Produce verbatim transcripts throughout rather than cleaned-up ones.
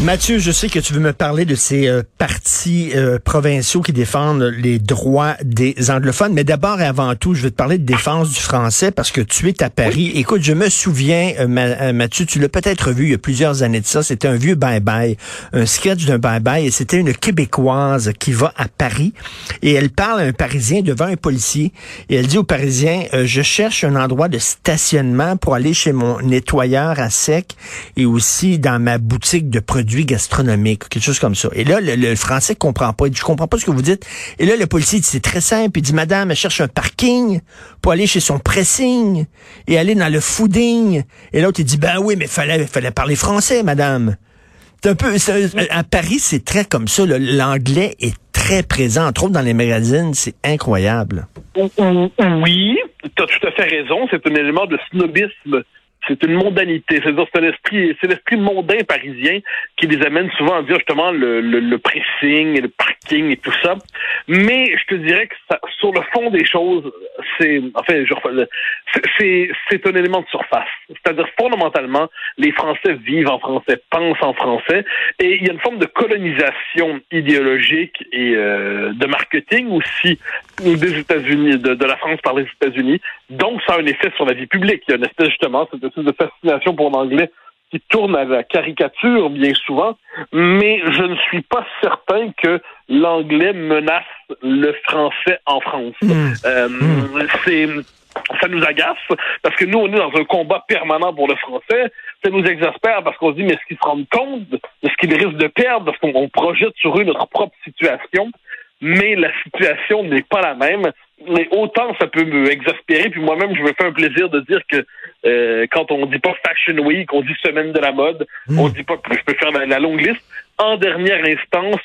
Mathieu, je sais que tu veux me parler de ces euh, partis euh, provinciaux qui défendent les droits des anglophones, mais d'abord et avant tout, je veux te parler de défense du français parce que tu es à Paris. Oui. Écoute, je me souviens, euh, ma, euh, Mathieu, tu l'as peut-être vu il y a plusieurs années de ça, c'était un vieux bye-bye, un sketch d'un bye-bye, et c'était une Québécoise qui va à Paris, et elle parle à un Parisien devant un policier, et elle dit au Parisien, euh, je cherche un endroit de stationnement pour aller chez mon nettoyeur à sec, et aussi dans ma boutique de produits gastronomique, quelque chose comme ça. Et là, le, le français comprend pas. Il dit, je comprends pas ce que vous dites. Et là, le policier dit, c'est très simple. Il dit, madame, elle cherche un parking pour aller chez son pressing et aller dans le fooding. Et l'autre, il dit, ben oui, mais fallait, fallait parler français, madame. C'est un peu, c'est, à Paris, c'est très comme ça. Là. L'anglais est très présent, entre autres dans les magazines. C'est incroyable. Oui, t'as tout à fait raison. C'est un élément de snobisme. C'est une mondanité, c'est-à-dire c'est l'esprit, c'est l'esprit mondain parisien qui les amène souvent à dire justement le, le, le pressing et le parking et tout ça. Mais je te dirais que ça, sur le fond des choses, c'est enfin je refais, c'est, c'est c'est un élément de surface. C'est-à-dire fondamentalement, les Français vivent en français, pensent en français, et il y a une forme de colonisation idéologique et euh, de marketing aussi des États-Unis, de, de la France par les États-Unis. Donc ça a un effet sur la vie publique. Il y a un effet justement cette de fascination pour l'anglais qui tourne à la caricature bien souvent, mais je ne suis pas certain que l'anglais menace le français en France. Mmh. Euh, mmh. C'est... Ça nous agace, parce que nous, on est dans un combat permanent pour le français. Ça nous exaspère, parce qu'on se dit, mais est-ce qu'ils se rendent compte de ce qu'ils risquent de perdre, parce qu'on on projette sur eux notre propre situation, mais la situation n'est pas la même. Mais autant ça peut me exaspérer, puis moi-même, je me fais un plaisir de dire que euh, quand on dit pas Fashion Week, on dit Semaine de la mode, mmh. on dit pas que je peux faire la, la longue liste. En dernière instance,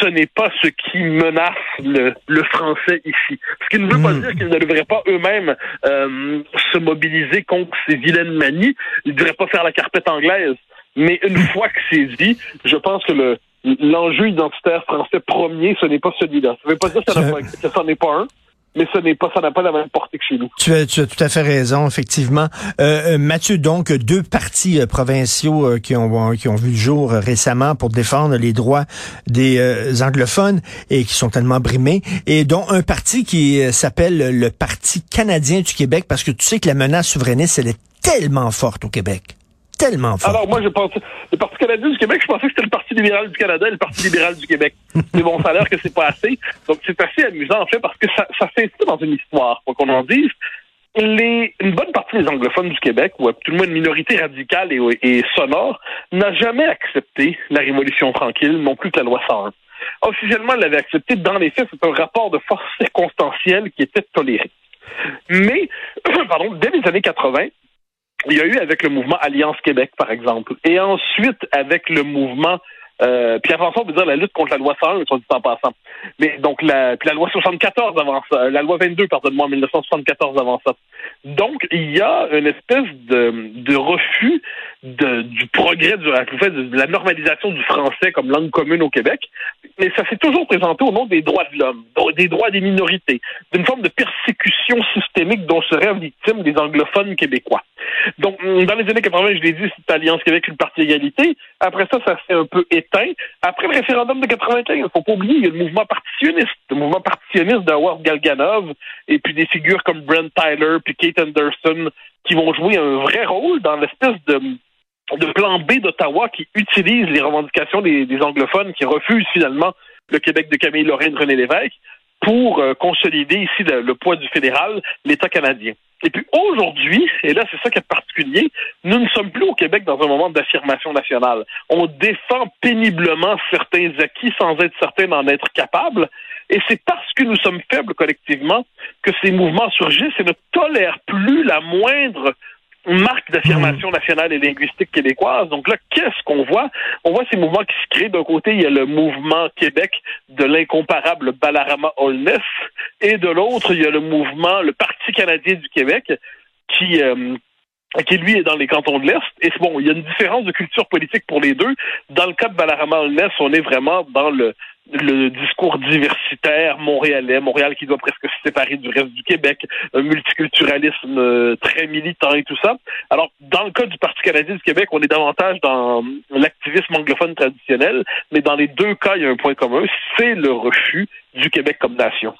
ce n'est pas ce qui menace le, le français ici. Ce qui ne veut pas mmh. dire qu'ils ne devraient pas eux-mêmes euh, se mobiliser contre ces vilaines manies. Ils ne devraient pas faire la carpette anglaise. Mais une fois que c'est dit, je pense que le l'enjeu identitaire français premier, ce n'est pas celui-là. Ça ne veut pas dire que ça n'en je... est pas un. Mais ce n'est pas, ça n'a pas la même portée que chez nous. Tu as, tu as tout à fait raison, effectivement. Euh, Mathieu, donc, deux partis euh, provinciaux euh, qui ont qui ont vu le jour euh, récemment pour défendre les droits des euh, anglophones et qui sont tellement brimés, et dont un parti qui euh, s'appelle le Parti canadien du Québec, parce que tu sais que la menace souverainiste, elle est tellement forte au Québec. Tellement fort. Alors moi, je pensais, le Parti canadien du Québec, je pensais que c'était le Parti libéral du Canada et le Parti libéral du Québec. Mais bon, ça a l'air que c'est pas assez. Donc c'est assez amusant, en fait, parce que ça, ça s'inscrit dans une histoire, quoi qu'on en dise. Les, une bonne partie des anglophones du Québec, ou tout le moins une minorité radicale et, et sonore, n'a jamais accepté la Révolution tranquille, non plus que la loi cent un. Officiellement, elle l'avait accepté. Dans les faits, c'est un rapport de force circonstanciel qui était toléré. Mais, pardon, dès les années quatre-vingt, il y a eu avec le mouvement Alliance Québec, par exemple, et ensuite avec le mouvement, euh, puis avant ça, on peut dire la lutte contre la loi cent un, soit dit en passant. Mais donc, la, puis la loi soixante-quatorze avant ça, la loi vingt-deux, pardonne-moi, dix-neuf soixante-quatorze avant ça. Donc, il y a une espèce de, de refus de, du progrès, de la, de la normalisation du français comme langue commune au Québec, mais ça s'est toujours présenté au nom des droits de l'homme, des droits des minorités, d'une forme de persécution systémique dont seraient victimes les anglophones québécois. Donc, dans les années quatre-vingt, je l'ai dit, c'est Alliance Québec, une partie égalité. Après ça, ça s'est un peu éteint. Après le référendum de quatre-vingt-quinze, il faut pas oublier, il y a le mouvement partitionniste, le mouvement partitionniste de Howard Galganov, et puis des figures comme Brent Tyler, puis Kate Anderson, qui vont jouer un vrai rôle dans l'espèce de, de plan B d'Ottawa qui utilise les revendications des, des anglophones, qui refusent finalement le Québec de Camille Laurin et de René Lévesque, pour euh, consolider ici le, le poids du fédéral, l'État canadien. Et puis aujourd'hui, et là c'est ça qui est particulier, nous ne sommes plus au Québec dans un moment d'affirmation nationale. On défend péniblement certains acquis sans être certain d'en être capable, et c'est parce que nous sommes faibles collectivement que ces mouvements surgissent et ne tolèrent plus la moindre marque d'affirmation nationale et linguistique québécoise. Donc là, qu'est-ce qu'on voit? On voit ces mouvements qui se créent. D'un côté, il y a le mouvement Québec de l'incomparable Balarama Holness, et de l'autre, il y a le mouvement, le Parti canadien du Québec, qui... Euh, qui, lui, est dans les cantons de l'Est. Et bon, il y a une différence de culture politique pour les deux. Dans le cas de Balarama Holness, on est vraiment dans le, le discours diversitaire montréalais, Montréal qui doit presque se séparer du reste du Québec, un multiculturalisme très militant et tout ça. Alors, dans le cas du Parti canadien du Québec, on est davantage dans l'activisme anglophone traditionnel, mais dans les deux cas, il y a un point commun, c'est le refus du Québec comme nation.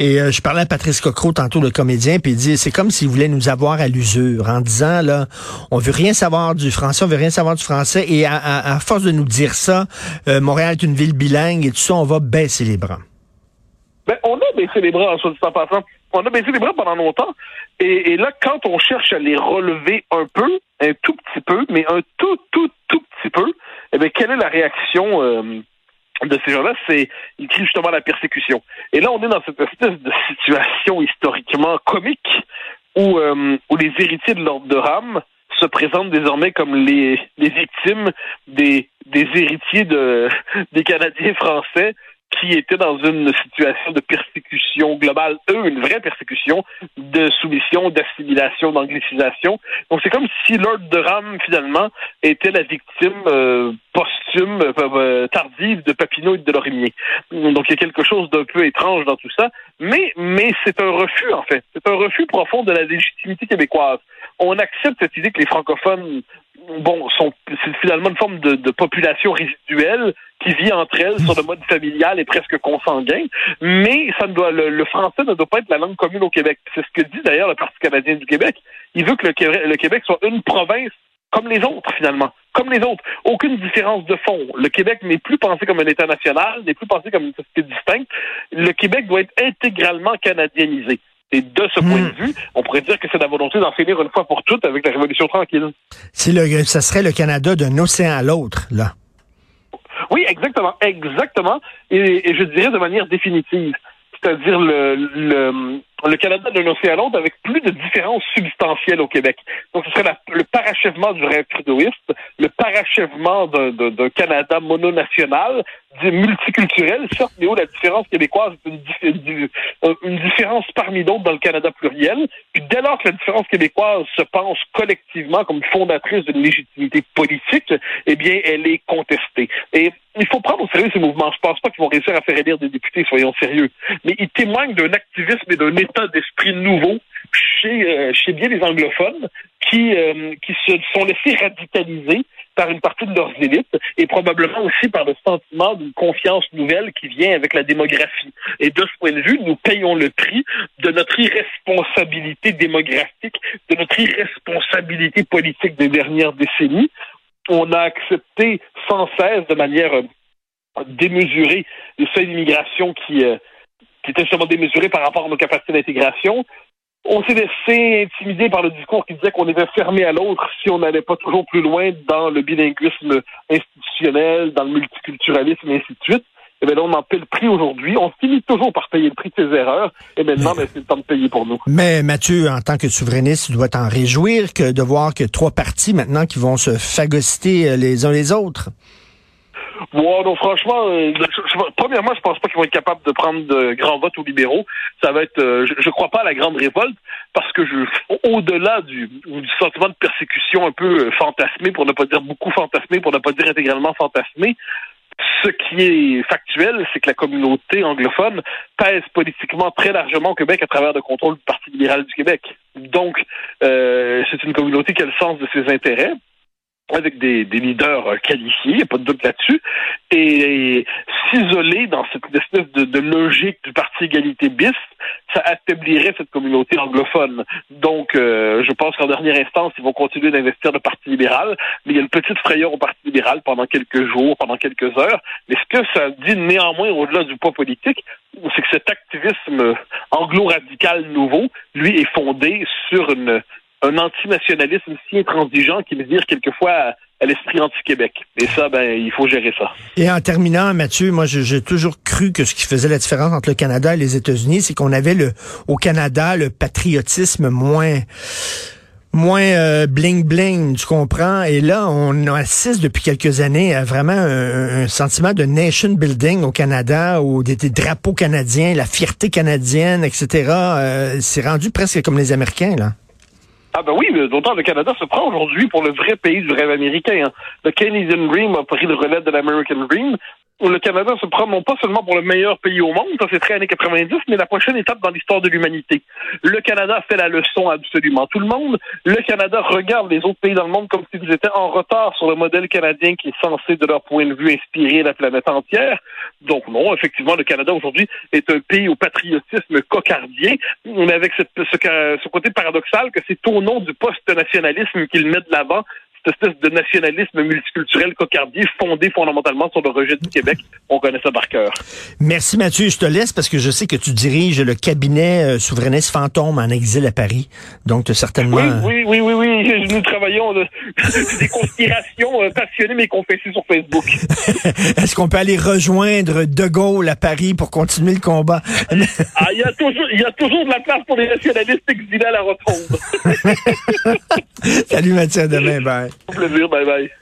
Et euh, je parlais à Patrice Coquereau tantôt, le comédien, puis il dit, c'est comme s'il voulait nous avoir à l'usure, en disant, là, on veut rien savoir du français, on veut rien savoir du français, et à, à, à force de nous dire ça, euh, Montréal est une ville bilingue, et tout ça, on va baisser les bras. Ben, on a baissé les bras, soit dit en passant. On a baissé les bras pendant longtemps, et, et là, quand on cherche à les relever un peu, un tout petit peu, mais un tout, tout, tout petit peu, eh bien, quelle est la réaction euh, de ces gens-là? C'est, ils crient justement la persécution. Et là, on est dans cette espèce de situation historiquement comique où, euh, où les héritiers de Lord Durham se présentent désormais comme les, les victimes des, des héritiers de, des Canadiens français qui étaient dans une situation de persécution globale, eux, une vraie persécution de soumission, d'assimilation, d'anglicisation. Donc, c'est comme si Lord Durham, finalement, était la victime euh, posthume, euh, tardive de Papineau et de Delorimier. Donc, il y a quelque chose d'un peu étrange dans tout ça, mais, mais c'est un refus, en fait. C'est un refus profond de la légitimité québécoise. On accepte cette idée que les francophones, bon, sont, c'est finalement une forme de, de population résiduelle qui vit entre elles sur le mode familial et presque consanguin, mais ça ne doit, le, le français ne doit pas être la langue commune au Québec. C'est ce que dit d'ailleurs le Parti canadien du Québec. Il veut que le, le Québec soit une province comme les autres, finalement. Comme les autres. Aucune différence de fond. Le Québec n'est plus pensé comme un État national, n'est plus pensé comme une société distincte. Le Québec doit être intégralement canadienisé. Et de ce point mmh. de vue, on pourrait dire que c'est la volonté d'en finir une fois pour toutes avec la Révolution tranquille. C'est le, ça serait le Canada d'un océan à l'autre, là. Oui, exactement, exactement. Et, et je dirais de manière définitive. C'est-à-dire le, le, le Canada d'un océan à l'autre avec plus de différences substantielles au Québec. Donc ce serait la, le parachèvement du rêve trudeauiste, le parachèvement d'un, d'un, d'un Canada mononational, multiculturel, certes, mais où la différence québécoise est une, une, une différence parmi d'autres dans le Canada pluriel. Puis dès lors que la différence québécoise se pense collectivement comme fondatrice d'une légitimité politique, eh bien, elle est contestée. Et il faut prendre au sérieux ces mouvements. Je pense pas qu'ils vont réussir à faire élire des députés, soyons sérieux. Mais ils témoignent d'un activisme et d'un état d'esprit nouveau chez, euh, chez bien les anglophones qui, euh, qui se sont laissés radicaliser par une partie de leurs élites et probablement aussi par le sentiment d'une confiance nouvelle qui vient avec la démographie. Et de ce point de vue, nous payons le prix de notre irresponsabilité démographique, de notre irresponsabilité politique des dernières décennies. On a accepté sans cesse, de manière démesurée, le seuil d'immigration qui, euh, qui était justement démesuré par rapport à nos capacités d'intégration. On s'est laissé intimider par le discours qui disait qu'on était fermé à l'autre si on n'allait pas toujours plus loin dans le bilinguisme institutionnel, dans le multiculturalisme, et ainsi de suite. Eh bien là, on en paie le prix aujourd'hui. On finit toujours par payer le prix de ses erreurs. Et maintenant, mais, ben, c'est le temps de payer pour nous. Mais Mathieu, en tant que souverainiste, tu dois t'en réjouir que de voir que trois partis maintenant qui vont se phagocyter les uns les autres. Wow, non, franchement, euh, je, je, premièrement, je pense pas qu'ils vont être capables de prendre de grands votes aux libéraux. Ça va être, euh, je, je crois pas à la grande révolte, parce que je, au-delà du, du sentiment de persécution un peu euh, fantasmé, pour ne pas dire beaucoup fantasmé, pour ne pas dire intégralement fantasmé, ce qui est factuel, c'est que la communauté anglophone pèse politiquement très largement au Québec à travers le contrôle du Parti libéral du Québec. Donc, euh, c'est une communauté qui a le sens de ses intérêts, avec des, des leaders qualifiés, il n'y a pas de doute là-dessus, et, et s'isoler dans cette espèce de, de logique du parti égalité bis, ça affaiblirait cette communauté anglophone. Donc, euh, je pense qu'en dernière instance, ils vont continuer d'investir le Parti libéral, mais il y a une petite frayeur au Parti libéral pendant quelques jours, pendant quelques heures. Mais ce que ça dit néanmoins, au-delà du poids politique, c'est que cet activisme anglo-radical nouveau, lui, est fondé sur une... un antinationalisme si intransigeant qu'il vire quelquefois à, à l'esprit anti-Québec. Et ça, ben, il faut gérer ça. Et en terminant, Mathieu, moi, j'ai toujours cru que ce qui faisait la différence entre le Canada et les États-Unis, c'est qu'on avait le, au Canada, le patriotisme moins, moins euh, bling-bling, tu comprends. Et là, on assiste depuis quelques années à vraiment un, un sentiment de nation building au Canada, où des, des drapeaux canadiens, la fierté canadienne, et cetera. Euh, c'est rendu presque comme les Américains, là. Ah ben oui, mais d'autant le Canada se prend aujourd'hui pour le vrai pays du rêve américain. Hein. Le Canadian Dream a pris le relais de l'American Dream. Le Canada se prend non pas seulement pour le meilleur pays au monde, ça c'est très années quatre-vingt-dix, mais la prochaine étape dans l'histoire de l'humanité. Le Canada fait la leçon à absolument tout le monde. Le Canada regarde les autres pays dans le monde comme s'ils étaient en retard sur le modèle canadien qui est censé, de leur point de vue, inspirer la planète entière. Donc non, effectivement, le Canada aujourd'hui est un pays au patriotisme cocardien, mais avec ce, ce, ce côté paradoxal que c'est au nom du post-nationalisme qu'ils mettent de l'avant cette espèce de nationalisme multiculturel cocardier fondé fondamentalement sur le rejet du Québec. On connaît ça par cœur. Merci Mathieu, je te laisse parce que je sais que tu diriges le cabinet euh, souverainiste fantôme en exil à Paris. Donc tu as certainement... Oui, oui, oui, oui, oui. Nous travaillons de... des conspirations euh, passionnées mais confessées sur Facebook. Est-ce qu'on peut aller rejoindre De Gaulle à Paris pour continuer le combat? Il ah, y, y a toujours de la place pour les nationalistes exilés à la rotonde. Salut Mathieu, à demain, bye. Au plaisir, bye bye.